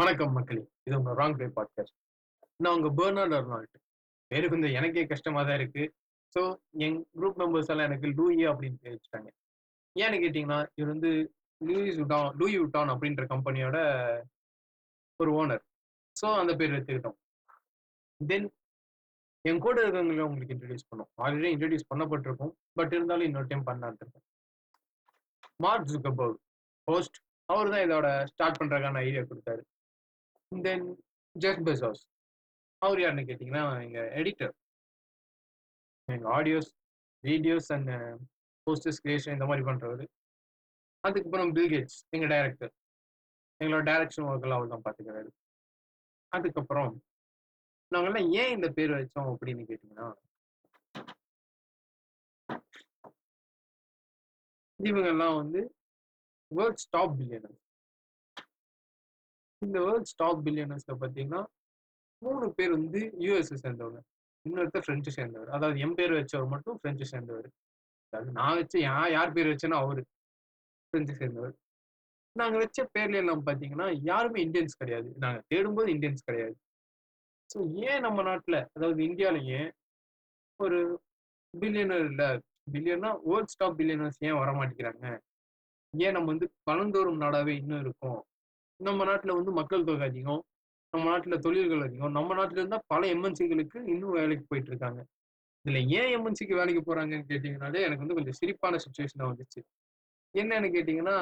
வணக்கம் மக்களே, இது உங்க ராங் வே பாட்காஸ்ட். நான் உங்க பெர்னார்ட் ஆர்னால்ட். வேறு கொஞ்சம் எனக்கே கஷ்டமா தான் இருக்கு. ஸோ என் குரூப் மெம்பர்ஸ் எல்லாம் எனக்கு லூயி அப்படின்னு பேர் வச்சுட்டாங்க. ஏன்னு கேட்டிங்கன்னா, இவர் வந்து லூயி வுட்டான் அப்படின்ற கம்பெனியோட ஒரு ஓனர். ஸோ அந்த பேர் எடுத்துக்கிட்டோம். தென் என் கூட இருக்கிறவங்கள உங்களுக்கு இன்ட்ரடியூஸ் பண்ணோம். ஆல்ரெடி இன்ட்ரடியூஸ் பண்ணப்பட்டிருக்கும், பட் இருந்தாலும் இன்னொரு டைம் பண்ணாட்டு இருக்கோம். மார்க் ஜுக்கர்பர்க் ஹோஸ்ட், அவர் தான் இதோட ஸ்டார்ட் பண்ணுறதுக்கான ஐடியா கொடுத்தாரு. தென் ஜெஃப் பெஸோஸ், அவர் யாருன்னு கேட்டிங்கன்னா எங்கள் எடிட்டர். எங்கள் audios, videos and posters creation இந்த மாதிரி பண்ணுறவர். அதுக்கப்புறம் பில் கேட்ஸ், எங்கள் டைரக்டர். எங்களோட டைரக்ஷன் ஒர்க்கெல்லாம் அவர் தான் பார்த்துக்கிறாரு. அதுக்கப்புறம் நாங்கள்லாம் ஏன் இந்த பேர் வச்சோம் அப்படின்னு கேட்டிங்கன்னா, இவங்கெல்லாம் வந்து வேர்ல்ட்ஸ் டாப் பில்லியனர்ஸ். இந்த வேர்ல்ட்ஸ் டாப் பில்லியனர்ஸ்ல பார்த்தீங்கன்னா 3 பேர் வந்து யூஎஸ்ஏ சேர்ந்தவர், இன்னொருத்தர் ஃப்ரெஞ்சு சேர்ந்தவர். அதாவது என் பேர் வச்சவர் மட்டும் ஃப்ரெஞ்சு சேர்ந்தவர். அதாவது நான் வச்சு யார் பேர் வச்சேன்னா அவரு ஃப்ரெஞ்சு சேர்ந்தவர். நாங்கள் வச்ச பேர்ல எல்லாம் பார்த்தீங்கன்னா யாருமே இந்தியன்ஸ் கிடையாது. நாங்கள் தேடும்போது இந்தியன்ஸ் கிடையாது. ஸோ ஏன் நம்ம நாட்டில், அதாவது இந்தியாவிலேயே ஒரு பில்லியனர் இல்லை, பில்லியனா வேர்ல்ட்ஸ் டாப் பில்லியனர்ஸ் ஏன் வரமாட்டேங்கிறாங்க? ஏன் நம்ம வந்து பலந்தோறும் நாடாகவே இன்னும் இருக்கும்? நம்ம நாட்டில் வந்து மக்கள் தொகை அதிகம், நம்ம நாட்டில் தொழில்கள் அதிகம். நம்ம நாட்டில் இருந்தால் பல எம்என்சிகளுக்கு இன்னும் வேலைக்கு போயிட்டு இருக்காங்க. இதில் ஏன் எம்என்சிக்கு வேலைக்கு போகிறாங்கன்னு கேட்டிங்கனாலே எனக்கு வந்து கொஞ்சம் சிரிப்பான சுச்சுவேஷனாக வந்துச்சு. என்னன்னு கேட்டிங்கன்னா,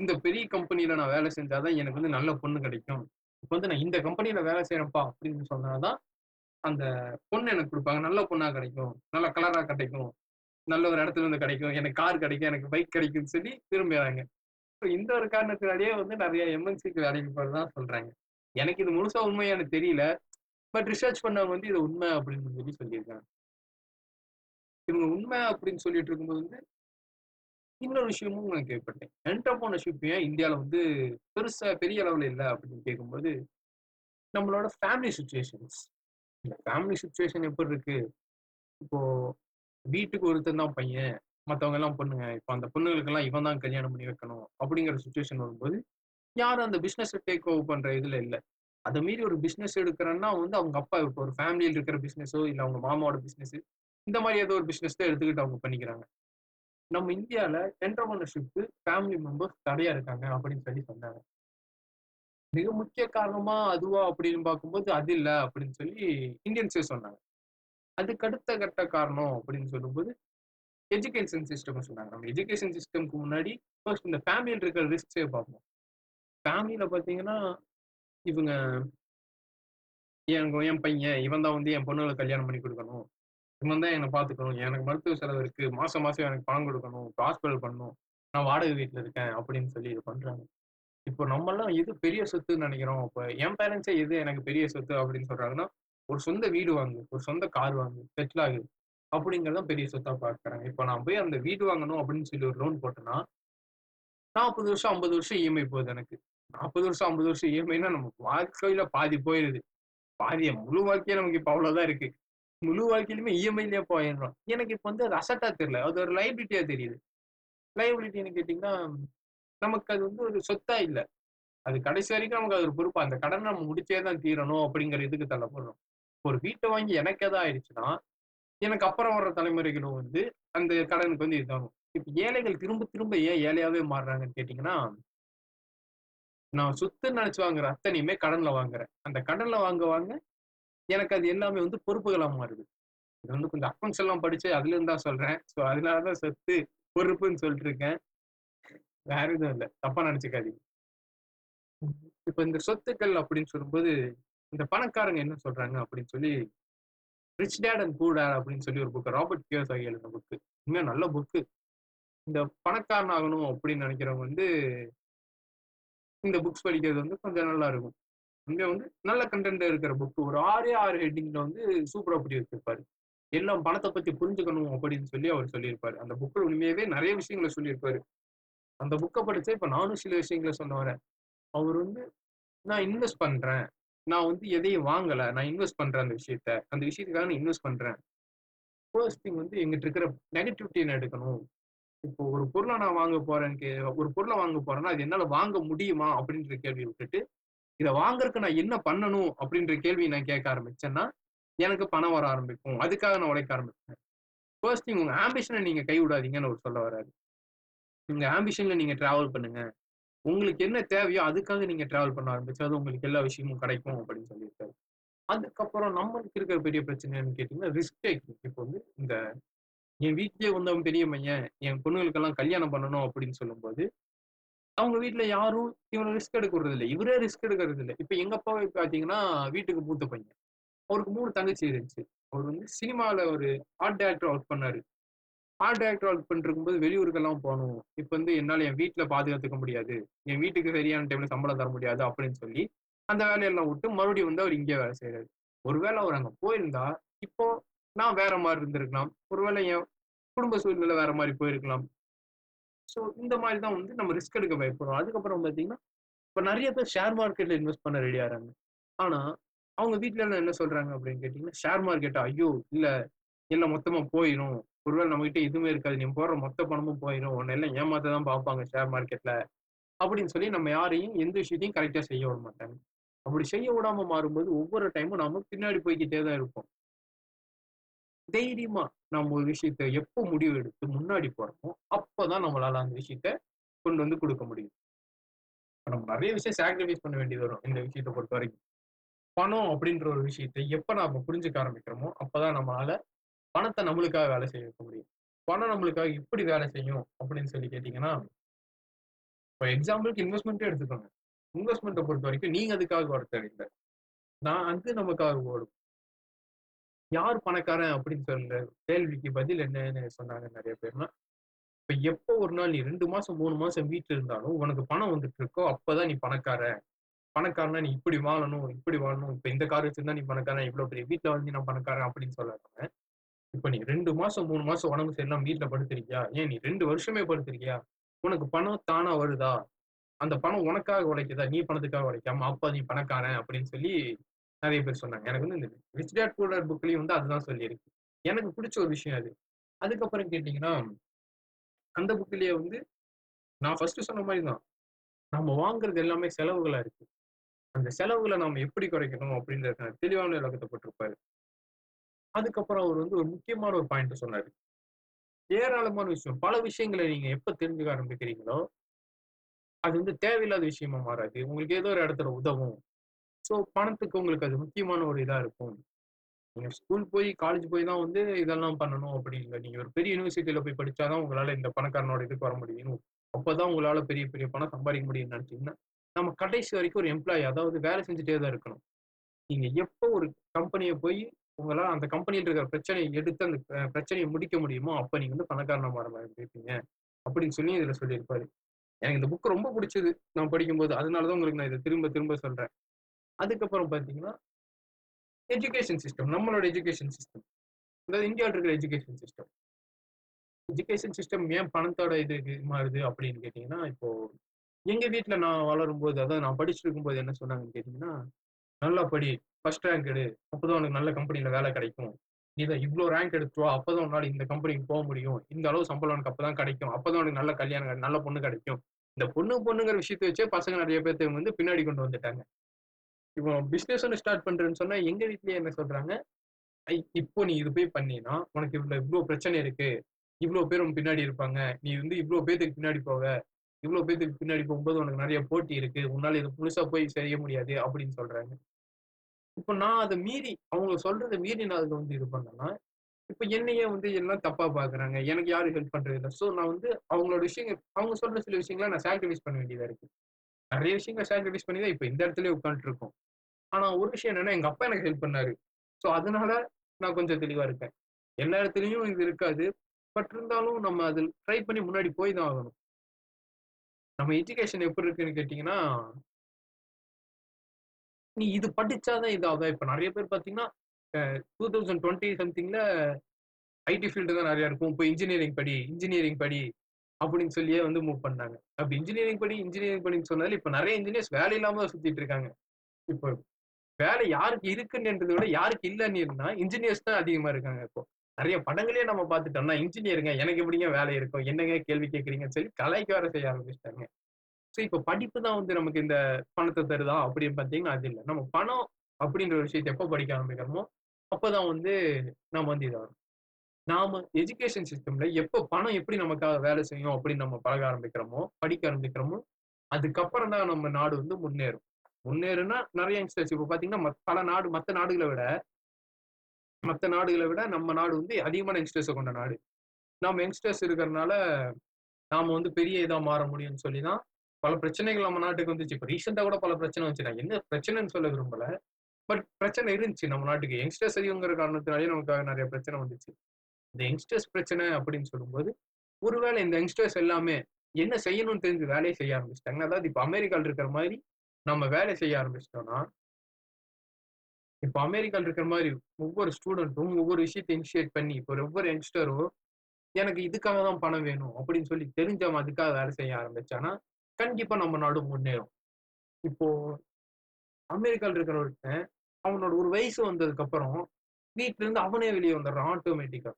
இந்த பெரிய கம்பெனியில் நான் வேலை செஞ்சால் தான் எனக்கு வந்து நல்ல பொண்ணு கிடைக்கும். இப்போ வந்து நான் இந்த கம்பெனியில் வேலை செய்கிறேன்ப்பா அப்படின்னு சொன்னால் தான் அந்த பொண்ணு எனக்கு கொடுப்பாங்க. நல்ல பொண்ணாக கிடைக்கும், நல்ல கலராக கிடைக்கும், நல்ல ஒரு இடத்துல இருந்து கிடைக்கும், எனக்கு கார் கிடைக்கும், எனக்கு பைக் கிடைக்கும்னு சொல்லி திரும்புறாங்க. ஸோ இந்த ஒரு காரணத்தினாலேயே வந்து நிறைய எம்என்சிக்கு வேலைக்கு போகிறதான் சொல்கிறாங்க. எனக்கு இது முழுசா உண்மையானு தெரியல, பட் ரிசர்ச் பண்ணவங்க வந்து இது உண்மை அப்படின்னு சொல்லி சொல்லியிருக்காங்க. இவங்க உண்மை அப்படின்னு சொல்லிட்டு இருக்கும்போது வந்து இன்னொரு விஷயமும் நான் கேட்பட்டேன். என்டர்பிரனர்ஷிப் ஏன் இந்தியாவில் வந்து பெருசாக பெரிய அளவில் இல்லை அப்படின்னு கேட்கும்போது, நம்மளோட ஃபேமிலி சுச்சுவேஷன் எப்படி இருக்கு? இப்போது வீட்டுக்கு ஒருத்தன் தான் பையன், மற்றவங்க எல்லாம் பொண்ணுங்க. இப்போ அந்த பொண்ணுங்களுக்கெல்லாம் இவன் தான் கல்யாணம் பண்ணி வைக்கணும் அப்படிங்கிற சுச்சுவேஷன் வரும்போது யாரும் அந்த பிஸ்னஸை டேக் ஓவர் பண்ணுற இதில் இல்லை. அதை மீறி ஒரு பிஸ்னஸ் எடுக்கிறன்னா வந்து அவங்க அப்பா, இப்போ ஒரு ஃபேமிலியில் இருக்கிற பிஸ்னஸோ இல்லை அவங்க மாமாவோட பிஸ்னஸ், இந்த மாதிரி ஏதோ ஒரு பிஸ்னஸ் தான் எடுத்துக்கிட்டு அவங்க பண்ணிக்கிறாங்க. நம்ம இந்தியாவில் என்டர்பிரனர்ஷிப்க்கு ஃபேமிலி மெம்பர்ஸ் தடையாக இருக்காங்க அப்படின்னு சொல்லி சொன்னாங்க. மிக முக்கிய காரணமாக அதுவா அப்படின்னு பார்க்கும்போது அது இல்லை அப்படின்னு சொல்லி இந்தியன்ஸே சொன்னாங்க. அதுக்கு அடுத்த கட்ட காரணம் அப்படின்னு சொல்லும்போது எஜுகேஷன் சிஸ்டம் சொன்னாங்க. நம்ம எஜுகேஷன் சிஸ்டம்க்கு முன்னாடி ஃபர்ஸ்ட் இந்த ஃபேமிலியில் இருக்கிற ரிஸ்க்ஸே பார்ப்போம். ஃபேமிலியில் பார்த்தீங்கன்னா இவங்க என் பையன் இவன் தான் வந்து என் பொண்ணுகளை கல்யாணம் பண்ணி கொடுக்கணும், இவன் தான் என்னை பார்த்துக்கணும், எனக்கு மருத்துவ செலவு இருக்குது, மாதம் மாதம் எனக்கு பணம் கொடுக்கணும், ஹாஸ்பிட்டல் பண்ணணும், நான் வாடகை வீட்டில் இருக்கேன் அப்படின்னு சொல்லி இது பண்ணுறாங்க. இப்போ நம்மளாம் எது பெரிய சொத்துன்னு நினைக்கிறோம். இப்போ என் பேரண்ட்ஸே எது எனக்கு பெரிய சொத்து அப்படின்னு சொல்கிறாங்கன்னா, ஒரு சொந்த வீடு வாங்கு, ஒரு சொந்த கார் வாங்கு, செட்டில் ஆகுது அப்படிங்கிறதான் பெரிய சொத்தாக பார்க்குறாங்க. இப்போ நான் போய் அந்த வீடு வாங்கணும் அப்படின்னு சொல்லி ஒரு லோன் போட்டேன்னா 40 வருஷம் 50 வருஷம் இஎம்ஐ போகுது. எனக்கு 40 வருஷம் 50 வருஷம் இஎம்ஐனா நம்ம வாழ்க்கையில் பாதி போயிடுது. பாதியை முழு வாழ்க்கையில் நமக்கு இப்போ அவ்வளோதான் இருக்குது. முழு வாழ்க்கையிலுமே இஎம்ஐலேயே போயிடுறோம். எனக்கு இப்போ வந்து அசட்டாக தெரியல, அது ஒரு லைபிலிட்டியாக தெரியுது. லைபிலிட்டின்னு கேட்டிங்கன்னா நமக்கு அது வந்து ஒரு சொத்தாக இல்லை, அது கடைசி வரைக்கும் நமக்கு அது ஒரு பொறுப்பாக அந்த கடனை நம்ம முடிச்சே தான் தீரணும் அப்படிங்கிற இதுக்கு தள்ளப்படுறோம். ஒரு வீட்டை வாங்கி எனக்கு எதாவது ஆயிடுச்சுன்னா எனக்கு அப்புறம் வர்ற தலைமுறைகளும் வந்து அந்த கடனுக்கு வந்து இதாகும். இப்போ ஏழைகள் திரும்ப திரும்ப ஏன் ஏழையாகவே மாறுறாங்கன்னு கேட்டிங்கன்னா, நான் சொத்துன்னு நினச்சி வாங்குற அத்தனையுமே கடனில் வாங்குறேன். அந்த கடனில் வாங்க எனக்கு அது எல்லாமே வந்து பொறுப்புகளாக மாறுது. இது வந்து கொஞ்சம் அக்கௌண்ட்ஸ் எல்லாம் படித்து அதுலேருந்து தான் சொல்கிறேன். ஸோ அதனால தான் சொத்து பொறுப்புன்னு சொல்லிட்டு இருக்கேன், வேற எதுவும் இல்லை, தப்பாக நினச்சிக்காதீங்க. இப்போ இந்த சொத்துக்கள் அப்படின்னு சொல்லும்போது இந்த பணக்காரங்க என்ன சொல்கிறாங்க அப்படின்னு சொல்லி rich dad and poor dad அப்படின்னு சொல்லி ஒரு புக்கு, ராபர்ட் கியோசாகி எழுதின புக்கு, இன்னும் நல்ல புக்கு. இந்த பணக்காரன் ஆகணும் அப்படின்னு நினைக்கிறவங்க வந்து இந்த புக்ஸ் படிக்கிறது வந்து கொஞ்சம் நல்லா இருக்கும். இங்கே வந்து நல்ல கண்டென்ட் இருக்கிற புக்கு, ஒரு 6 ஹெட்டிங்கில் வந்து சூப்பராக படி வச்சிருப்பாரு. எல்லாம் பணத்தை பற்றி புரிஞ்சுக்கணும் அப்படின்னு சொல்லி அவர் சொல்லியிருப்பாரு. அந்த புக்கில் உண்மையாகவே நிறைய விஷயங்களை சொல்லியிருப்பாரு. அந்த புக்கை படித்தா இப்போ நானும் சில விஷயங்களை சொல்ல வரேன். அவர் வந்து நான் இன்வெஸ்ட் பண்ணுறேன், நான் வந்து எதையும் வாங்கலை, நான் இன்வெஸ்ட் பண்ணுறேன், அந்த விஷயத்துக்காக நான் இன்வெஸ்ட் பண்ணுறேன். ஃபர்ஸ்ட் திங் வந்து எங்கிட்ட இருக்கிற நெகட்டிவிட்டின்னு எடுக்கணும். இப்போ ஒரு பொருளை நான் வாங்க போகிறேன்னா அது என்னால் வாங்க முடியுமா அப்படின்ற கேள்வி விட்டுட்டு இதை வாங்கறதுக்கு நான் என்ன பண்ணணும் அப்படின்ற கேள்வி நான் கேட்க ஆரம்பிச்சேன்னா எனக்கு பணம் வர ஆரம்பிக்கும். அதுக்காக நான் உழைக்க ஆரம்பிச்சேன். ஃபர்ஸ்ட் திங், உங்க ஆம்பிஷனை நீங்க கைவிடாதீங்கன்னு ஒரு சொல்ல வராது. உங்க ஆம்பிஷன்ல நீங்க டிராவல் பண்ணுங்க. உங்களுக்கு என்ன தேவையோ அதுக்காக நீங்க டிராவல் பண்ண ஆரம்பிச்சா அது உங்களுக்கு எல்லா விஷயமும் கிடைக்கும் அப்படின்னு சொல்லியிருக்காரு. அதுக்கப்புறம் நம்மளுக்கு இருக்கிற பெரிய பிரச்சனைன்னு கேட்டீங்கன்னா ரிஸ்க் டேக்கிங். இப்போ வந்து இந்த என் வீட்டிலே வந்து அவன் பெரிய பையன், என் பொண்ணுகளுக்கெல்லாம் கல்யாணம் பண்ணணும் அப்படின்னு சொல்லும்போது அவங்க வீட்டுல யாரும் இவனை ரிஸ்க் எடுக்கிறது இல்லை, இவரே ரிஸ்க் எடுக்கிறது இல்லை. இப்ப எங்க அப்பாவை பாத்தீங்கன்னா வீட்டுக்கு மூத்த பையன், அவருக்கு 3 தங்கச்சி இருந்துச்சு. அவர் வந்து சினிமாவில ஒரு ஆர்ட் டைரக்டர் ஒர்க் பண்ணாரு. ஆர்ட் டைரக்டர் ஒர்க் பண்ணிட்டு இருக்கும்போது வெளியூருக்கெல்லாம் போகணும், இப்ப வந்து என்னால என் வீட்டுல பாதுகாத்துக்க முடியாது, என் வீட்டுக்கு சரியான டைம்ல சம்பளம் தர முடியாது அப்படின்னு சொல்லி அந்த வேலையெல்லாம் விட்டு மறுபடியும் வந்து அவர் இங்கே வேலை செய்யறாரு. ஒருவேளை அவர் அங்க போயிருந்தா இப்போ நான் வேற மாதிரி இருந்திருக்கலாம், ஒருவேளை என் குடும்ப சூழ்நிலை வேற மாதிரி போயிருக்கலாம். ஸோ இந்த மாதிரி தான் வந்து நம்ம ரிஸ்க் எடுக்க பயப்படுறோம். அதுக்கப்புறம் பார்த்தீங்கன்னா இப்போ நிறைய பேர் ஷேர் மார்க்கெட்ல இன்வெஸ்ட் பண்ண ரெடியாகிறாங்க. ஆனால் அவங்க வீட்டில எல்லாம் என்ன சொல்றாங்க அப்படின்னு கேட்டிங்கன்னா, ஷேர் மார்க்கெட்டா ஐயோ இல்லை எல்லாம் மொத்தமாக போயிடும், ஒருவேளை நம்மகிட்ட எதுவுமே இருக்காது, நீ போடுற மொத்த பணமும் போயிடும், உன்னை எல்லாம் ஏமாத்த தான் பார்ப்பாங்க ஷேர் மார்க்கெட்ல அப்படின்னு சொல்லி நம்ம யாரையும் எந்த விஷயத்தையும் கரெக்டாக செய்ய விட மாட்டாங்க. அப்படி செய்ய விடாம மாறும்போது ஒவ்வொரு டைமும் நம்ம பின்னாடி போய்கிட்டே தான் இருப்போம். தைரியமா நம்ம ஒரு விஷயத்த எப்போ முடிவு எடுத்து முன்னாடி போறோமோ அப்போதான் நம்மளால அந்த விஷயத்த கொண்டு வந்து கொடுக்க முடியும். நம்ம நிறைய விஷயம் சாக்ரிஃபைஸ் பண்ண வேண்டியது வரும். இந்த விஷயத்தை பொறுத்த வரைக்கும் பணம் அப்படின்ற ஒரு விஷயத்தை எப்போ நம்ம புரிஞ்சுக்க ஆரம்பிக்கிறோமோ அப்போதான் நம்மளால பணத்தை நம்மளுக்காக வேலை செய்ய வைக்க முடியும். பணம் நம்மளுக்காக இப்படி வேலை செய்யும் அப்படின்னு சொல்லி கேட்டீங்கன்னா, இப்போ எக்ஸாம்பிளுக்கு இன்வெஸ்ட்மெண்ட்டே எடுத்துக்கோங்க. இன்வெஸ்ட்மெண்ட்டை பொறுத்த வரைக்கும் நீங்க அதுக்காக வரத்தடைந்த நான் அது நமக்காக ஓடும். யார் பணக்காரன் அப்படின்னு சொல்ற கேள்விக்கு பதில் என்னன்னு சொன்னாங்க நிறைய பேர்னா, இப்போ எப்போ ஒரு நாள் நீ 2 மாசம் 3 மாசம் வீட்டில் இருந்தாலும் உனக்கு பணம் வந்துட்டு இருக்கோ அப்போதான் நீ பணக்காரன். பணக்காரனா நீ இப்படி வாழணும், இப்படி வாழணும், இப்போ இந்த கார் வச்சிருந்தா நீ பணக்காரன், இவ்வளோ பெரிய வீட்டில் வந்து நான் பணக்காரன் அப்படின்னு சொல்றாங்க. இப்போ நீ 2 மாசம் 3 மாசம் உடம்பு சரியில்லாம் வீட்டில் படுத்திருக்கியா, ஏன் நீ 2 வருஷமே படுத்திருக்கியா, உனக்கு பணம் தானா வருதா, அந்த பணம் உனக்காக உழைக்குதா, நீ பணத்துக்காக உழைக்காம அப்போ நீ பணக்காரன் அப்படின்னு சொல்லி நிறைய பேர் சொன்னாங்க. எனக்கு வந்து இந்த ரிச் டாட் பூர் டாட் புக்லையும் வந்து அதுதான் சொல்லியிருக்கு. எனக்கு பிடிச்ச ஒரு விஷயம் அது. அதுக்கப்புறம் கேட்டிங்கன்னா அந்த புக்கிலேயே வந்து நான் ஃபர்ஸ்ட் சொன்ன மாதிரி தான் நம்ம வாங்குறது எல்லாமே செலவுகளாக இருக்கு. அந்த செலவுகளை நம்ம எப்படி குறைக்கணும் அப்படின்றத தெளிவான விளக்கப்பட்டிருப்பாரு. அதுக்கப்புறம் அவர் வந்து ஒரு முக்கியமான ஒரு பாயிண்ட் சொன்னாரு. ஏராளமான விஷயம், பல விஷயங்களை நீங்க எப்போ தெரிஞ்சுக்க ஆரம்பிக்கிறீங்களோ அது வந்து தேவையில்லாத விஷயமா மாறாது, உங்களுக்கு ஏதோ ஒரு இடத்துல உதவும். ஸோ பணத்துக்கு உங்களுக்கு அது முக்கியமான ஒரு இதாக இருக்கும். நீங்கள் ஸ்கூல் போய் காலேஜ் போய் தான் வந்து இதெல்லாம் பண்ணணும் அப்படி இல்லை. நீங்கள் ஒரு பெரிய யூனிவர்சிட்டியில் போய் படித்தாதான் உங்களால் இந்த பணக்காரனோட இதுக்கு வர முடியும், அப்போ தான் உங்களால் பெரிய பெரிய பணம் சம்பாதிக்க முடியும்னு நினச்சிங்கன்னா நம்ம கடைசி வரைக்கும் ஒரு எம்ப்ளாயி, அதாவது வேலை செஞ்சுட்டே தான் இருக்கணும். நீங்கள் எப்போ ஒரு கம்பெனியை போய் உங்களால் அந்த கம்பெனியில் இருக்கிற பிரச்சனையை எடுத்து அந்த பிரச்சனையை முடிக்க முடியுமோ அப்போ நீங்கள் வந்து பணக்காரனாக மாற மாதிரி இருப்பீங்க அப்படின்னு சொல்லி இதில் சொல்லியிருப்பாரு. எனக்கு இந்த புக் ரொம்ப பிடிச்சது நான் படிக்கும்போது, அதனால தான் உங்களுக்கு நான் இதை திரும்ப திரும்ப சொல்கிறேன். அதுக்கப்புறம் பார்த்தீங்கன்னா எஜுகேஷன் சிஸ்டம், நம்மளோட எஜுகேஷன் சிஸ்டம், அதாவது இந்தியாவில் இருக்கிற எஜுகேஷன் சிஸ்டம். எஜுகேஷன் சிஸ்டம் ஏன் பணத்தோட இது மாறுது அப்படின்னு கேட்டிங்கன்னா, இப்போது எங்கள் வீட்டில் நான் வளரும்போது, அதாவது நான் படிச்சுட்டு இருக்கும்போது என்ன சொன்னாங்கன்னு கேட்டிங்கன்னா, நல்லா படி, ஃபர்ஸ்ட் ரேங்க் எடு, அப்போ தான் உனக்கு நல்ல கம்பெனியில் வேலை கிடைக்கும், இதை இவ்வளோ ரேங்க் எடுத்துருவா, அப்போ தான் உன்னால் இந்த கம்பெனிக்கு போக முடியும், இந்த அளவு சம்பளம் உனக்கு அப்போ தான் கிடைக்கும், அப்போ தான் உனக்கு நல்ல கல்யாணம், நல்ல பொண்ணு கிடைக்கும். இந்த பொண்ணுங்கிற விஷயத்தை வச்சே பசங்க நிறைய பேர்த்து இவங்க வந்து பின்னாடி கொண்டு வந்துட்டாங்க. இப்போ பிஸ்னஸ் ஒன்று ஸ்டார்ட் பண்ணுறேன்னு சொன்னால் எங்கள் வீட்லேயே என்ன சொல்கிறாங்க, இப்போ நீ இது போய் பண்ணினா உனக்கு இவ்வளோ பிரச்சனை இருக்குது, இவ்வளோ பேர் உனக்கு பின்னாடி இருப்பாங்க, நீ வந்து இவ்வளோ பேர்த்துக்கு பின்னாடி போக, இவ்வளோ பேர்த்துக்கு பின்னாடி போகும்போது உனக்கு நிறைய போட்டி இருக்குது, உன்னால் இது புதுசாக போய் செய்ய முடியாது அப்படின்னு சொல்கிறாங்க. இப்போ நான் அதை மீறி, அவங்க சொல்கிறத மீறி நான் அதில் வந்து இது பண்ணேன்னா இப்போ என்னையே வந்து எல்லாம் தப்பாக பார்க்குறாங்க, எனக்கு யாரும் ஹெல்ப் பண்ணுறது இல்லை. ஸோ நான் வந்து அவங்களோட விஷயங்கள், அவங்க சொல்கிற சில விஷயங்களை நான் சாக்ரிஃபைஸ் பண்ண வேண்டியதாக இருக்குது. நிறைய விஷயங்களை சாக்ரிஃபைஸ் பண்ணி தான் இப்போ இந்த இடத்துலேயே உட்காந்துருக்கோம். ஆனால் ஒரு விஷயம் என்னென்னா, எங்கள் அப்பா எனக்கு ஹெல்ப் பண்ணாரு, ஸோ அதனால நான் கொஞ்சம் தெளிவாக இருக்கேன். எல்லா இடத்துலையும் இது இருக்காது, பட் இருந்தாலும் நம்ம அதில் ட்ரை பண்ணி முன்னாடி போய் தான் ஆகணும். நம்ம எஜுகேஷன் எப்படி இருக்குன்னு கேட்டிங்கன்னா, நீ இது படித்தாதான் இதாகும். இப்போ நிறைய பேர் பார்த்தீங்கன்னா 2020 சம்திங்கில் ஐடி ஃபீல்டு தான் நிறையா இருக்கும். இப்போ இன்ஜினியரிங் படி அப்படின்னு சொல்லியே வந்து மூவ் பண்ணாங்க. அப்படி இன்ஜினியரிங் படின்னு சொன்னதில் இப்போ நிறைய இன்ஜினியர்ஸ் வேலை இல்லாமல் தான் சுற்றிட்டு இருக்காங்க. இப்போ வேலை யாருக்கு இருக்குன்றதை விட யாருக்கு இல்லைன்னு இருந்தால் இன்ஜினியர்ஸ் தான் அதிகமாக இருக்காங்க. இப்போ நிறைய படங்களே நம்ம பார்த்துட்டோம்னா, இன்ஜினியருங்க எனக்கு எப்படிங்க வேலை இருக்கும், என்னங்க கேள்வி கேட்குறீங்கன்னு சொல்லி கலைக்கு வேற செய்ய ஆரம்பிச்சிட்டாங்க. ஸோ இப்போ படிப்பு தான் வந்து நமக்கு இந்த பணத்தை தருதா அப்படின்னு பார்த்தீங்கன்னா அது இல்லை. நம்ம பணம் அப்படின்ற ஒரு விஷயத்தை எப்போ படிக்க ஆரம்பிக்கிறோமோ அப்போதான் வந்து நாம் வந்து இதாகும். நாம எஜுகேஷன் சிஸ்டம்ல எப்போ பணம் எப்படி நமக்காக வேலை செய்யும் அப்படின்னு நம்ம பழக ஆரம்பிக்கிறோமோ படிக்க ஆரம்பிக்கிறோமோ அதுக்கப்புறம் தான் நம்ம நாடு வந்து முன்னேறும். முன்னேறுனா நிறைய யங்ஸ்டர்ஸ் இப்போ பார்த்தீங்கன்னா பல நாடு மற்ற நாடுகளை விட நம்ம நாடு வந்து அதிகமான யங்ஸ்டர்ஸை கொண்ட நாடு. நம்ம யங்ஸ்டர்ஸ் இருக்கிறதுனால நாம் வந்து பெரிய இதாக மாற முடியும்னு சொல்லி தான் பல பிரச்சனைகள் நம்ம நாட்டுக்கு வந்துச்சு. இப்போ ரீசெண்டாக கூட பல பிரச்சனை வந்துச்சு. நான் என்ன பிரச்சனைன்னு சொல்ல விரும்பல, பட் பிரச்சனை இருந்துச்சு நம்ம நாட்டுக்கு. யங்ஸ்டர்ஸ் அதிகங்கிற காரணத்தினாலே நமக்காக நிறைய பிரச்சனை வந்துச்சு. இந்த யங்ஸ்டர்ஸ் பிரச்சனை அப்படின்னு சொல்லும்போது ஒருவேளை இந்த யங்ஸ்டர்ஸ் எல்லாமே என்ன செய்யணும்னு தெரிஞ்சு வேலையை செய்ய ஆரம்பிச்சிட்டாங்க. அதாவது இப்போ அமெரிக்காவில் இருக்கிற மாதிரி நம்ம வேலை செய்ய ஆரம்பிச்சிட்டோம்னா, இப்போ அமெரிக்காவில் இருக்கிற மாதிரி ஒவ்வொரு ஸ்டூடெண்ட்டும் ஒவ்வொரு விஷயத்தை இனிஷியேட் பண்ணி, இப்போ ஒவ்வொரு யங்ஸ்டரும் எனக்கு இதுக்காக தான் பணம் வேணும் அப்படின்னு சொல்லி தெரிஞ்சவன் அதுக்காக வேலை செய்ய ஆரம்பிச்சானா கண்டிப்பாக நம்ம நாடு முன்னேறும். இப்போது அமெரிக்காவில் இருக்கிறவர்கிட்ட அவனோட ஒரு வயசு வந்ததுக்கப்புறம் வீட்டிலேருந்து அவனே வெளியே வந்துடுறான் ஆட்டோமேட்டிக்காக.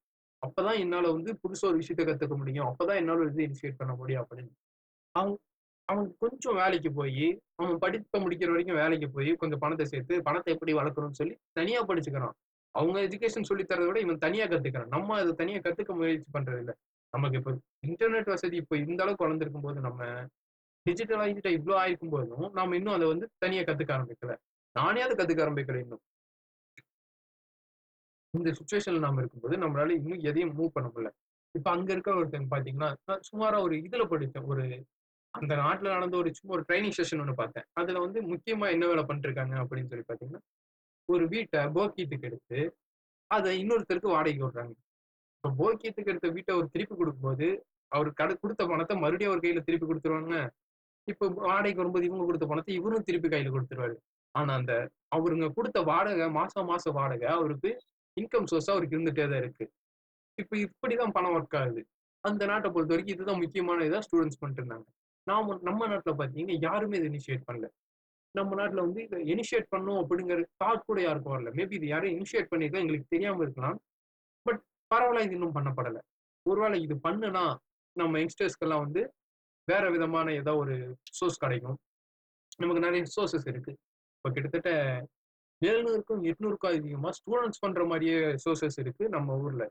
அப்போ தான் என்னால் வந்து புதுசாக ஒரு விஷயத்தை கற்றுக்க முடியும், அப்போ தான் என்னால் இது இனிஷியேட் பண்ண முடியும் அப்படின்னு அவன் கொஞ்சம் வேலைக்கு போய் அவன் படிப்பை முடிக்கிற வரைக்கும் வேலைக்கு போய் கொஞ்சம் பணத்தை சேர்த்து பணத்தை எப்படி வளர்க்கணும்னு சொல்லி தனியாக படிச்சுக்கிறான். அவங்க எஜுகேஷன் சொல்லித்தரதை விட இவன் தனியாக கற்றுக்கிறான். நம்ம அதை தனியாக கற்றுக்க முயற்சி பண்ணுறதில்லை. நமக்கு இப்போ இன்டர்நெட் வசதி இப்போ இந்த அளவுக்கு வளர்ந்துருக்கும் போது, நம்ம டிஜிட்டலைஸ்டாக இவ்வளோ ஆயிருக்கும் போதும் நம்ம இன்னும் அதை வந்து தனியாக கற்றுக்க ஆரம்பிக்கல. நானே அதை கற்றுக்க ஆரம்பிக்கிறேன். இன்னும் இந்த சுச்சுவேஷனில் நாம் இருக்கும்போது நம்மளால இன்னும் எதையும் மூவ் பண்ண முடியல. இப்போ அங்கே இருக்கிற ஒருத்தன் பார்த்தீங்கன்னா, நான் சுமாராக ஒரு இதில் படித்தேன், ஒரு அந்த நாட்டில் நடந்த ஒரு சும்மா ஒரு ட்ரைனிங் செஷன் ஒன்று பார்த்தேன். அதில் வந்து முக்கியமாக என்ன வேலை பண்ணிருக்காங்க அப்படின்னு சொல்லி பார்த்தீங்கன்னா, ஒரு வீட்டை போக்கியத்துக்கு எடுத்து அதை இன்னொருத்தருக்கு வாடகைக்கு விடுறாங்க. இப்போ போக்கியத்துக்கு எடுத்த வீட்டை அவர் திருப்பி கொடுக்கும்போது அவர் கொடுத்த பணத்தை மறுபடியும் அவர் கையில் திருப்பி கொடுத்துருவாங்க. இப்போ வாடகைக்கு வரும்போது இவங்க கொடுத்த பணத்தை இவரும் திருப்பி கையில் கொடுத்துருவாரு. ஆனால் அந்த அவருங்க கொடுத்த வாடகை மாசம் வாடகை அவருக்கு இன்கம் சோர்ஸாக அவருக்கு இருந்துகிட்டே தான் இருக்குது. இப்போ இப்படி தான் பணம் ஒர்க் ஆகுது. அந்த நாட்டை பொறுத்த வரைக்கும் இதுதான் முக்கியமான இதாக ஸ்டூடெண்ட்ஸ் பண்ணிட்டு இருந்தாங்க. நம்ம நாட்டில் பார்த்தீங்கன்னா யாருமே இதை இனிஷியேட் பண்ணல. நம்ம நாட்டில் வந்து இதை இனிஷியேட் பண்ணணும் அப்படிங்கிற தாட் கூட யாருக்கும் வரல. மேபி இது யாரும் இனிஷியேட் பண்ணியிருக்கா எங்களுக்கு தெரியாமல் இருக்கலாம், பட் பரவாயில்ல இது இன்னும் பண்ணப்படலை. ஒருவேளை இது பண்ணுனா நம்ம யங்ஸ்டர்ஸ்க்கெல்லாம் வந்து வேற விதமான ஏதோ ஒரு சோர்ஸ் கிடைக்கும். நமக்கு நிறைய சோர்ஸஸ் இருக்குது. இப்போ கிட்டத்தட்ட 700-800 அதிகமாக ஸ்டூடெண்ட்ஸ் பண்ணுற மாதிரியே சோர்ஸஸ் இருக்குது நம்ம ஊரில்.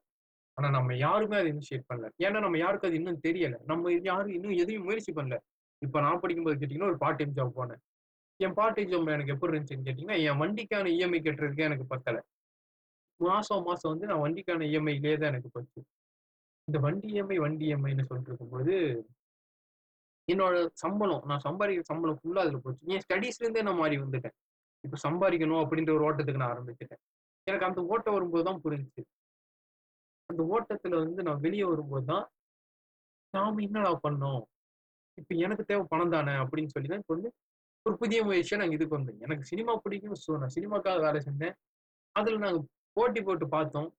ஆனால் நம்ம யாருமே அதை இனிஷியேட் பண்ணல. ஏன்னா நம்ம யாருக்கு அது இன்னும் தெரியலை. நம்ம யாரும் இன்னும் எதையும் முயற்சி பண்ணல. இப்போ நான் படிக்கும்போது கேட்டிங்கன்னா ஒரு பார்ட் டைம் ஜாப் போனேன். என் பார்ட் டைம் ஜாப் எனக்கு எப்படி இருந்துச்சுன்னு கேட்டிங்கன்னா, என் வண்டிக்கான இஎம்ஐ கட்டுறதுக்கே எனக்கு பத்தலை. மாதம் வந்து நான் வண்டிக்கான இஎம்ஐலேயே தான் எனக்கு போச்சு. இந்த வண்டி இஎம்ஐன்னு சொல்லிட்டு இருக்கும்போது என்னோட சம்பளம், நான் சம்பாதிக்கிற சம்பளம் ஃபுல்லாக அதில் போச்சு. என் ஸ்டடீஸ்லேருந்தே நான் மாறி வந்துட்டேன். இப்போ சம்பாதிக்கணும் அப்படின்ற ஒரு ஓட்டத்துக்கு நான் ஆரம்பிச்சிட்டேன். எனக்கு அந்த ஓட்டம் வரும்போது தான் புரிஞ்சிச்சு. அந்த ஓட்டத்தில் வந்து நான் வெளியே வரும்போது தான் நாம் என்னடா பண்ணோம், இப்போ எனக்கு தேவை பணம் தானே அப்படின்னு சொல்லி தான் இப்போ வந்து ஒரு புதிய முயற்சியாக நாங்கள் இதுக்கு வந்தோம். எனக்கு சினிமா பிடிக்கும். ஸோ நான் சினிமாக்காக வேலை செஞ்சேன். அதில் நாங்கள் போட்டி போட்டு பார்த்தோம்.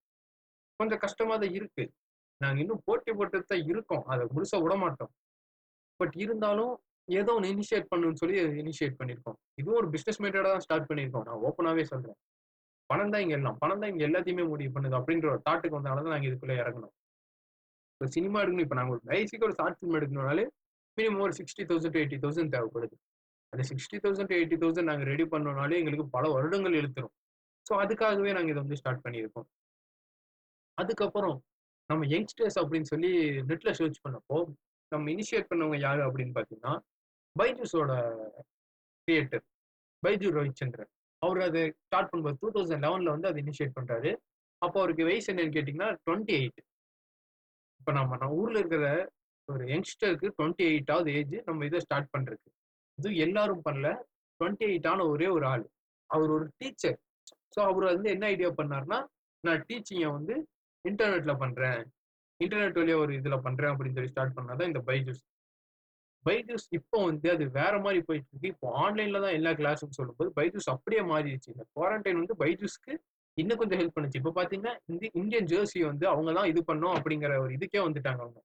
கொஞ்சம் கஷ்டமாக தான் இருக்குது. நாங்கள் இன்னும் போட்டி போட்டு தான் இருக்கோம். அதை முழுசாக விட மாட்டோம். பட் இருந்தாலும் ஏதோ ஒன்று இனிஷியேட் பண்ணுன்னு சொல்லி இனிஷியேட் பண்ணியிருக்கோம். இதுவும் ஒரு பிஸ்னஸ் மெத்தடாக தான் ஸ்டார்ட் பண்ணியிருக்கோம். நான் ஓப்பனாகவே சொல்கிறேன், பணம் தான் இங்கே எல்லாம், பணம் தான் இங்கே எல்லாத்தையுமே முடிவு பண்ணுது அப்படின்ற ஒரு தாட்டுக்கு வந்தனால தான் நாங்கள் இதுக்குள்ளே இறங்கணும். இப்போ சினிமா எடுக்கணும், இப்போ நாங்கள் ஒரு பேசிக்காக ஒரு ஷார்ட் ஃபிலிம் எடுக்கணும்னாலே மினிமம் ஒரு 60,000 to 80,000 தேவைப்படுது. அந்த 60,000 to 80,000 நாங்கள் ரெடி பண்ணோம்னாலே எங்களுக்கு பல வருடங்கள் இழுத்துரும். ஸோ அதுக்காகவே நாங்கள் இதை வந்து ஸ்டார்ட் பண்ணியிருக்கோம். அதுக்கப்புறம் நம்ம யங்ஸ்டர்ஸ் அப்படின்னு சொல்லி நெட்டில் சர்ச் பண்ணப்போ நம்ம இனிஷியேட் பண்ணவங்க யார் அப்படின்னு பார்த்தீங்கன்னா, பைஜூஸோட கிரியேட்டர் பைஜு ரவிச்சந்திரன். அவர் அதை ஸ்டார்ட் பண்ணும்போது 2011 வந்து அதை இனிஷியேட் பண்ணுறாரு. அப்போ அவருக்கு வயசு என்னன்னு கேட்டிங்கன்னா 28. இப்போ நம்ம ஊரில் இருக்கிற ஒரு யங்ஸ்டருக்கு 28ஆவது ஏஜ் நம்ம இதை ஸ்டார்ட் பண்ணுறது. இது எல்லாரும் பண்ணல. 28 ஒரே ஒரு ஆள். அவர் ஒரு டீச்சர். ஸோ அவர் வந்து என்ன ஐடியா பண்ணார்னா, நான் டீச்சிங்கை வந்து இன்டர்நெட்டில் பண்ணுறேன், இன்டர்நெட் வழியாக ஒரு இதில் பண்ணுறேன் அப்படின்னு சொல்லி ஸ்டார்ட் பண்ணால் தான் இந்த பைஜூஸ் இப்போ வந்து அது வேற மாதிரி போயிட்டு இருக்கு. இப்போ ஆன்லைன்ல தான் எல்லா கிளாஸும் சொல்லும்போது பைஜூஸ் அப்படியே மாறிடுச்சு. இந்த குவாரண்டைன் வந்து பைஜூஸ்க்கு இன்னும் கொஞ்சம் ஹெல்ப் பண்ணுச்சு. இப்போ பார்த்தீங்கன்னா இந்தியன் ஜெர்சி வந்து அவங்க தான் இது பண்ணோம் அப்படிங்கிற ஒரு இதுக்கே வந்துட்டாங்க. அவங்க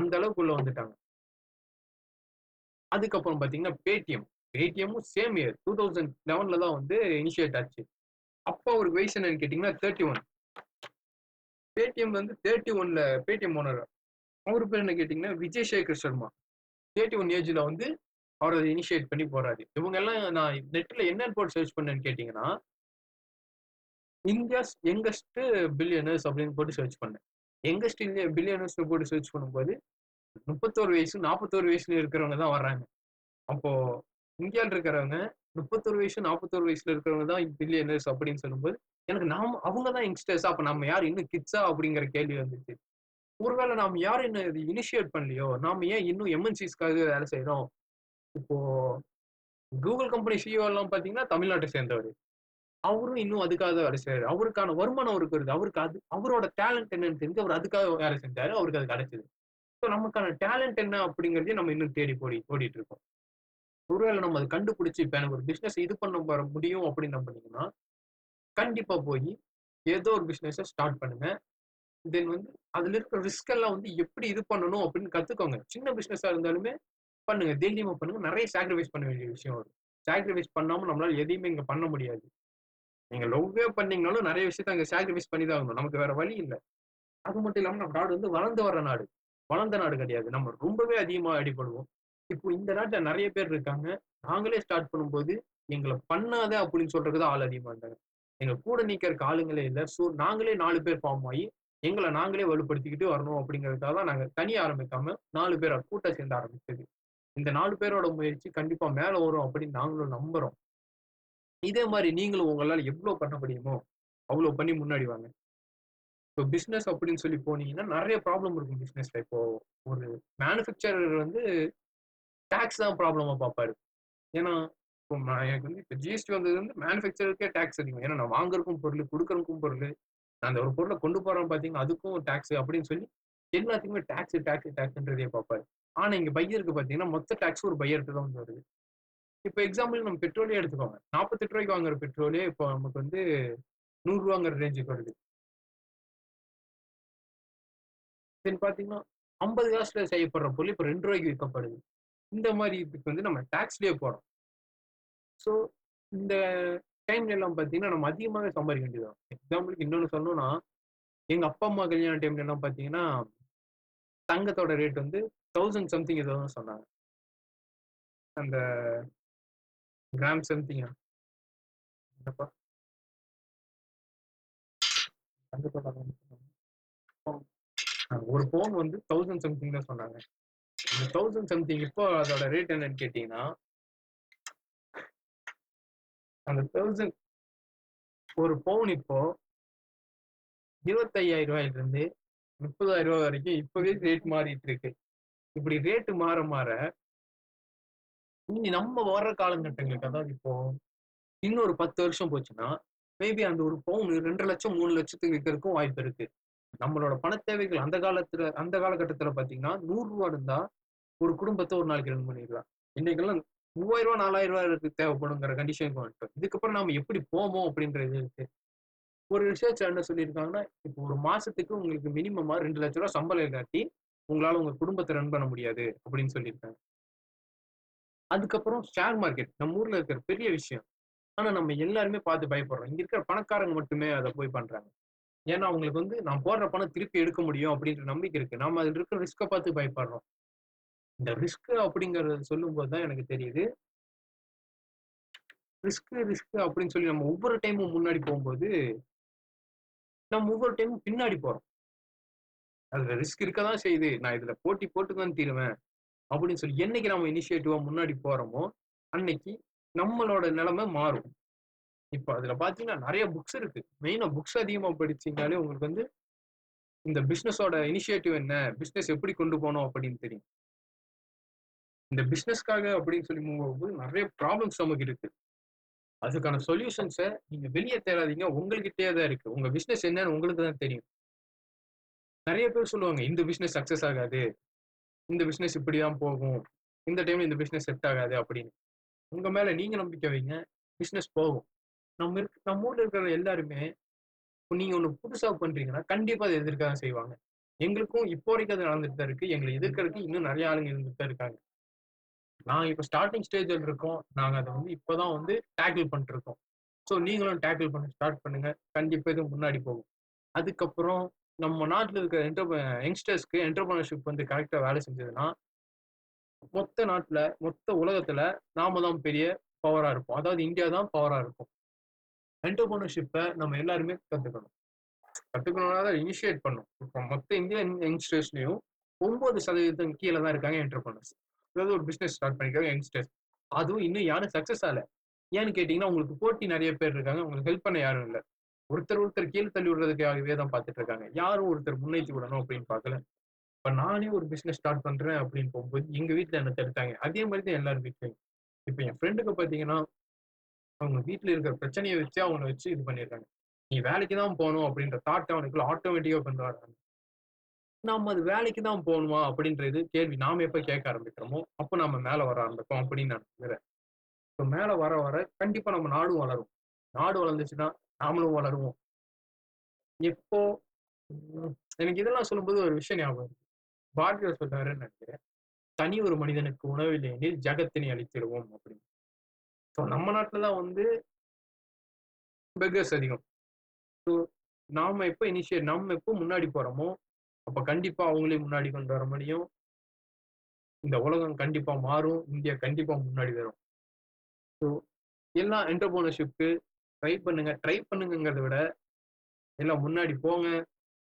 அந்த அளவுக்குள்ள வந்துட்டாங்க. அதுக்கப்புறம் பார்த்தீங்கன்னா பேடிஎம்மும் சேம் இயர் 2011 தான் வந்து இனிஷியேட் ஆச்சு. அப்போ அவருக்கு வயசு என்னன்னு கேட்டிங்கன்னா 31. பேடிஎம் வந்து 31ல பேடிஎம் ஓனர். அவரு பேர் என்ன கேட்டிங்கன்னா விஜயசேகர் சர்மா. 31 ஏஜில் வந்து அவர் அதை இனிஷியேட் பண்ணி போறாரு. இவங்க எல்லாம் நான் நெட்ல என்ன போட்டு சர்ச் பண்ணேன்னு கேட்டீங்கன்னா இந்தியாஸ் யங்கஸ்ட் பில்லியனர்ஸ் அப்படின்னு போட்டு சர்ச் பண்ணேன். யங்கஸ்ட் இந்தியா பில்லியனர்ஸ் போட்டு சர்ச் பண்ணும்போது 31 வயசு 41 வயசுல இருக்கிறவங்க தான் வர்றாங்க. அப்போ இந்தியாவில் இருக்கிறவங்க 31 வயசு 41 வயசுல இருக்கிறவங்க தான் பில்லியனர்ஸ் அப்படின்னு சொல்லும்போது எனக்கு நாம் அவங்க தான் யங்ஸ்டர்ஸா, அப்போ நம்ம யார் இன்னும் கிட்ஸா அப்படிங்கிற கேள்வி வந்துச்சு. ஒருவேளை நாம் யாரும் இன்னும் இது இனிஷியேட் பண்ணலையோ, நாம் ஏன் இன்னும் எம்என்சிஸ்க்காக வேலை செய்யறோம்? இப்போ கூகுள் கம்பெனி சிஇஓ எல்லாம் பார்த்தீங்கன்னா தமிழ்நாட்டை சேர்ந்தவர், அவரும் இன்னும் அதுக்காக தான் வேலை செய்யறாரு. அவருக்கான வருமானம் அவருக்கு வருது, அவருக்கு அது அவரோட டேலண்ட் என்னன்னு தெரிஞ்சு அவர் அதுக்காக வேலை செஞ்சாரு, அவருக்கு அது கிடைச்சது. ஸோ நமக்கான டேலண்ட் என்ன அப்படிங்கிறதையும் நம்ம இன்னும் தேடி ஓடிட்டு இருக்கோம். ஒருவேளை நம்ம அதை கண்டுபிடிச்சி இப்போ எனக்கு ஒரு பிஸ்னஸ் இது பண்ண வர முடியும் அப்படின்னு நம்ம பண்ணிங்கன்னா கண்டிப்பாக போய் ஏதோ ஒரு பிஸ்னஸை ஸ்டார்ட் பண்ணுங்க. தென் வந்து அதில் இருக்கிற ரிஸ்கெல்லாம் வந்து எப்படி இது பண்ணணும் அப்படின்னு கற்றுக்கோங்க. சின்ன பிஸ்னஸாக இருந்தாலுமே பண்ணுங்க, தைரியமாக பண்ணுங்க. நிறைய சாக்ரிஃபைஸ் பண்ண வேண்டிய விஷயம் வரும். சாக்ரிஃபைஸ் பண்ணாமல் நம்மளால் எதையுமே இங்கே பண்ண முடியாது. நீங்கள் லவ்வே பண்ணிங்கனாலும் நிறைய விஷயத்த அங்கே சாக்ரிஃபைஸ் பண்ணி தான் ஆகணும், நமக்கு வேற வழி இல்லை. அது மட்டும் இல்லாமல் நம்ம நாடு வந்து வளர்ந்து வர நாடு, வளர்ந்த நாடு கிடையாது. நம்ம ரொம்பவே அதிகமாக அடிபடுவோம். இப்போ இந்த நாட்டில் நிறைய பேர் இருக்காங்க, நாங்களே ஸ்டார்ட் பண்ணும்போது எங்களை பண்ணாத அப்படின்னு சொல்றதுக்கு தான் ஆள் அதிகமாக இருந்தாங்க. எங்கள் கூட நிற்கிறக்கு ஆளுங்களே இல்லை. ஸோ நாங்களே 4 பேர் ஃபார்ம் ஆகி எங்களை நாங்களே வலுப்படுத்திக்கிட்டு வரணும் அப்படிங்கிறதுக்காக தான் நாங்கள் தனியாக ஆரம்பிக்காம 4 பேரை கூட்டம் சேர்ந்து ஆரம்பிச்சது. இந்த 4 பேரோட முயற்சி கண்டிப்பாக மேலே வரும் அப்படின்னு நாங்களும் நம்புகிறோம். இதே மாதிரி நீங்களும் உங்களால் எவ்வளோ பண்ண முடியுமோ அவ்வளோ பண்ணி முன்னாடி வாங்க. இப்போ பிஸ்னஸ் அப்படின்னு சொல்லி போனீங்கன்னா நிறைய ப்ராப்ளம் இருக்கும் பிஸ்னஸில். இப்போ ஒரு மேனுஃபேக்சரர் வந்து டேக்ஸ் தான் ப்ராப்ளமாக பார்ப்பாரு. ஏன்னா இப்போ எனக்கு வந்து இப்போ ஜிஎஸ்டி வந்தது வந்து மேனுஃபேக்சருக்கே டேக்ஸ் அதிகம். ஏன்னா நான் வாங்குறக்கும் பொருள், கொடுக்குறக்கும் பொருள், அந்த ஒரு பொருளை கொண்டு போகிறோம் பார்த்தீங்கன்னா அதுக்கும் டேக்ஸ் அப்படின்னு சொல்லி எல்லாத்துக்குமே டேக்ஸு டேக்ஸு டேக்ஸுன்றதே பார்ப்பாரு. ஆனால் இங்கே பையருக்கு பார்த்தீங்கன்னா மொத்த டேக்ஸ் ஒரு பையருக்கு தான் வந்து வருது. இப்போ எக்ஸாம்பிள் நம்ம பெட்ரோலே எடுத்துக்கோங்க. 48 ரூபாய்க்கு வாங்குற பெட்ரோலே இப்போ நமக்கு வந்து 100 ரூபாங்கிற ரேஞ்சுக்கு வருது. தென் பார்த்தீங்கன்னா 50 காசுல செய்யப்படுற பொருள் இப்போ 2 ரூபாய்க்கு விற்கப்படுது. இந்த மாதிரி இதுக்கு வந்து நம்ம டேக்ஸ்லேயே போகிறோம். ஸோ இந்த டைம்ல எல்லாம் பார்த்தீங்கன்னா நம்ம அதிகமாகவே சம்பாதிக்க வேண்டியதான். எக்ஸாம்பிளுக்கு இன்னொன்று சொல்லணும்னா எங்கள் அப்பா அம்மா கல்யாண டைம்ல எல்லாம் பார்த்தீங்கன்னா தங்கத்தோட ரேட் வந்து 1000 சம்திங் ஏதோ சொன்னாங்க, அந்த கிராம் சம்திங்கா என்னப்பா தங்கத்தோட ஒரு பவுன் வந்து 1000 சம்திங் தான் சொன்னாங்க. இந்த 1000 சம்திங் இப்போ அதோட ரேட் என்னன்னு கேட்டீங்கன்னா அந்த 1000 ஒரு பவுன் இப்போ 25,000 ரூபாயிலிருந்து 30,000 ரூபாய் வரைக்கும் இப்பவே ரேட் மாறிட்டு இருக்கு. இப்படி ரேட்டு மாற மாற இனி நம்ம வர்ற காலகட்டங்களுக்கு, அதாவது இப்போ இன்னொரு 10 வருஷம் போச்சுன்னா மேபி அந்த ஒரு பவுன் 2 லட்சம் 3 லட்சத்துக்கு விற்கிறதுக்கும் வாய்ப்பு இருக்கு. நம்மளோட பண தேவைகள் அந்த காலகட்டத்தில் பார்த்தீங்கன்னா 100 ரூபா இருந்தா ஒரு குடும்பத்தை ஒரு நாளைக்கு ரன் பண்ணிடலாம். இன்னைக்கெல்லாம் 3000 ரூபா 4000 ரூபாய்க்கு தேவைப்படுங்கிற கண்டிஷனுக்கு வந்துட்டோம். இதுக்கப்புறம் நம்ம எப்படி போவோம் அப்படின்றது இருக்கு. ஒரு ரிசர்ச் என்ன சொல்லியிருக்காங்கன்னா இப்போ ஒரு மாசத்துக்கு உங்களுக்கு மினிமமா 2 லட்ச ரூபா சம்பளம் இல்லாட்டி உங்களால உங்க குடும்பத்தை ரன் பண்ண முடியாது அப்படின்னு சொல்லியிருக்காங்க. அதுக்கப்புறம் ஷேர் மார்க்கெட் நம்ம ஊர்ல இருக்கிற பெரிய விஷயம், ஆனா நம்ம எல்லாருமே பார்த்து பயப்படுறோம். இங்க இருக்கிற பணக்காரங்க மட்டுமே அதை போய் பண்றாங்க. ஏன்னா அவங்களுக்கு வந்து நான் போடுற பணம் திருப்பி எடுக்க முடியும் அப்படின்ற நம்பிக்கை இருக்கு. நம்ம அதில் இருக்கிற ரிஸ்கை பார்த்து பயப்படுறோம். இந்த ரிஸ்க் அப்படிங்கறத சொல்லும் போதுதான் எனக்கு தெரியுது ரிஸ்க் அப்படின்னு சொல்லி நம்ம ஒவ்வொரு டைமும் முன்னாடி போகும்போது நம்ம ஒவ்வொரு டைமும் பின்னாடி போறோம். அதுல ரிஸ்க் இருக்க தான் செய்யுது, நான் இதுல போட்டு தான் தீருவேன் அப்படின்னு சொல்லி என்னைக்கு நம்ம இனிஷியேட்டிவா முன்னாடி போறோமோ அன்னைக்கு நம்மளோட நிலைமை மாறும். இப்போ அதுல பாத்தீங்கன்னா நிறைய புக்ஸ் இருக்கு. மெயினா புக்ஸ் அதிகமா படிச்சீங்கனாலே உங்களுக்கு வந்து இந்த பிஸ்னஸோட இனிஷியேட்டிவ் என்ன, பிஸ்னஸ் எப்படி கொண்டு போகணும் அப்படின்னு தெரியும். இந்த பிஸ்னஸ்க்காக அப்படின்னு சொல்லி மூவ் ஆகும்போது நிறைய ப்ராப்ளம்ஸ் நமக்கு இருக்கு. அதுக்கான சொல்யூஷன்ஸை நீங்க வெளியே தேடாதீங்க, உங்ககிட்டே தான் இருக்கு. உங்க பிஸ்னஸ் என்னன்னு உங்களுக்கு தான் தெரியும். நிறைய பேர் சொல்லுவாங்க இந்த பிஸ்னஸ் சக்சஸ் ஆகாது, இந்த பிஸ்னஸ் இப்படிதான் போகும், இந்த டைம்ல இந்த பிஸ்னஸ் செட் ஆகாது அப்படின்னு. உங்க மேல நீங்க நம்பிக்கை வைங்க, பிஸ்னஸ் போகும். நம்ம ஊர்ல இருக்கிற எல்லாருமே நீங்க ஒன்று புதுசாக பண்றீங்கன்னா கண்டிப்பா அதை எதிர்க்க தான் செய்வாங்க. எங்களுக்கும் இப்போ வரைக்கும் அது நடந்துட்டு தான் இருக்கு. எங்களை எதிர்க்கிறதுக்கு இன்னும் நிறைய ஆளுங்க இருந்துட்டு தான் இருக்காங்க. நாங்கள் இப்போ ஸ்டார்டிங் ஸ்டேஜில் இருக்கோம். நாங்கள் அதை வந்து இப்போதான் வந்து டேக்கிள் பண்ணிட்டு இருக்கோம். ஸோ நீங்களும் டேக்கிள் பண்ண ஸ்டார்ட் பண்ணுங்க, கண்டிப்பாக இது முன்னாடி போகும். அதுக்கப்புறம் நம்ம நாட்டில் இருக்கிற யங்ஸ்டர்ஸ்க்கு என்டர்பிரனர்ஷிப் வந்து கரெக்டாக வேலை செஞ்சதுன்னா மொத்த நாட்டுல மொத்த உலகத்துல நாம தான் பெரிய பவரா இருப்போம். அதாவது இந்தியா தான் பவரா இருக்கும். என்டர்பிரினர்ஷிப்பை நம்ம எல்லாருமே கத்துக்கணும்னா அதை இனிஷியேட் பண்ணும். இப்போ மொத்த இந்தியா யங்ஸ்டர்ஸ்லயும் 9% கீழே தான் இருக்காங்க என்டர்பிரினர்ஸ். அதாவது ஒரு பிசினஸ் ஸ்டார்ட் பண்ணிக்கிறாங்க யங்ஸ்டர்ஸ், அதுவும் இன்னும் யாரும் சக்சஸ் ஆகல. ஏன்னு கேட்டீங்கன்னா உங்களுக்கு போட்டி நிறைய பேர் இருக்காங்க, உங்களுக்கு ஹெல்ப் பண்ண யாரும் இல்லை. ஒருத்தர் கீழே தள்ளி விடுறதுக்காகவே தான் பார்த்துட்டு இருக்காங்க. யாரும் ஒருத்தர் முன்னேற்றி விடணும் அப்படின்னு பார்க்கல. இப்போ நானே ஒரு பிஸ்னஸ் ஸ்டார்ட் பண்ணுறேன் அப்படின்னு போகும்போது எங்கள் வீட்டில் என்னை தடுத்தாங்க. அதே மாதிரி தான் எல்லாரும் வீட்லையும். இப்போ என் ஃப்ரெண்டுக்கு பார்த்தீங்கன்னா அவங்க வீட்டில் இருக்கிற பிரச்சனையை வச்சு அவனை வச்சு இது பண்ணியிருக்காங்க. நீ வேலைக்கு தான் போகணும் அப்படின்ற தாட்டை அவனுக்குள்ள ஆட்டோமேட்டிக்காக பண்ணுறாங்க. நம்ம அது வேலைக்கு தான் போகணுமா அப்படின்றது கேள்வி நாம் எப்போ கேட்க ஆரம்பிக்கிறோமோ அப்போ நம்ம மேலே வர ஆரம்பிப்போம் அப்படின்னு நான் நினைக்கிறேன். இப்போ மேலே வர வர கண்டிப்பாக நம்ம நாடும் வளரும். நாடு வளர்ந்துச்சுன்னா நாமளும் வளருவோம். எப்போ எனக்கு இதெல்லாம் சொல்லும்போது ஒரு விஷயம் ஞாபகம், பாரதியார் சொல்றாருன்னு நினைக்கிறேன், தனி ஒரு மனிதனுக்கு உணவில்லை எனில் ஜகத்தினை அழித்திடுவோம் அப்படின்னு. ஸோ நம்ம நாட்டில் தான் பெக்கர்ஸ் அதிகம். ஸோ நாம் எப்போ முன்னாடி போகிறோமோ அப்போ கண்டிப்பாக அவங்களே முன்னாடி கொண்டு வர முடியும். இந்த உலகம் கண்டிப்பாக மாறும், இந்தியா கண்டிப்பாக முன்னாடி வரும். ஸோ எல்லாம் என்டர்பிரினர்ஷிப்க்கு ட்ரை பண்ணுங்கிறத விட எல்லாம் முன்னாடி போங்க,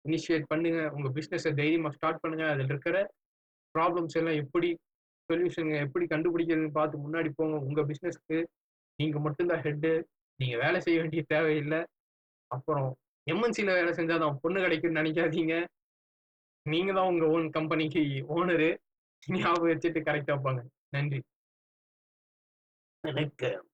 இனிஷியேட் பண்ணுங்க, உங்கள் பிஸ்னஸை தைரியமாக ஸ்டார்ட் பண்ணுங்க. அதில் இருக்கிற ப்ராப்ளம்ஸ் எல்லாம் எப்படி சொல்யூஷன் எப்படி கண்டுபிடிக்கிறதுன்னு பார்த்து முன்னாடி போங்க. உங்கள் பிஸ்னஸ்க்கு நீங்கள் மட்டும்தான் ஹெட்டு, நீங்கள் வேலை செய்ய வேண்டிய தேவையில்லை. அப்புறம் எம்என்சியில் வேலை செஞ்சால் தான் பொண்ணு கிடைக்கும்னு நினைக்காதீங்க. நீங்கள் தான் உங்கள் ஓன் கம்பெனிக்கு ஓனரு. ஞாபகம் வச்சுட்டு கரெக்டாக பாங்க. நன்றி. எனக்கு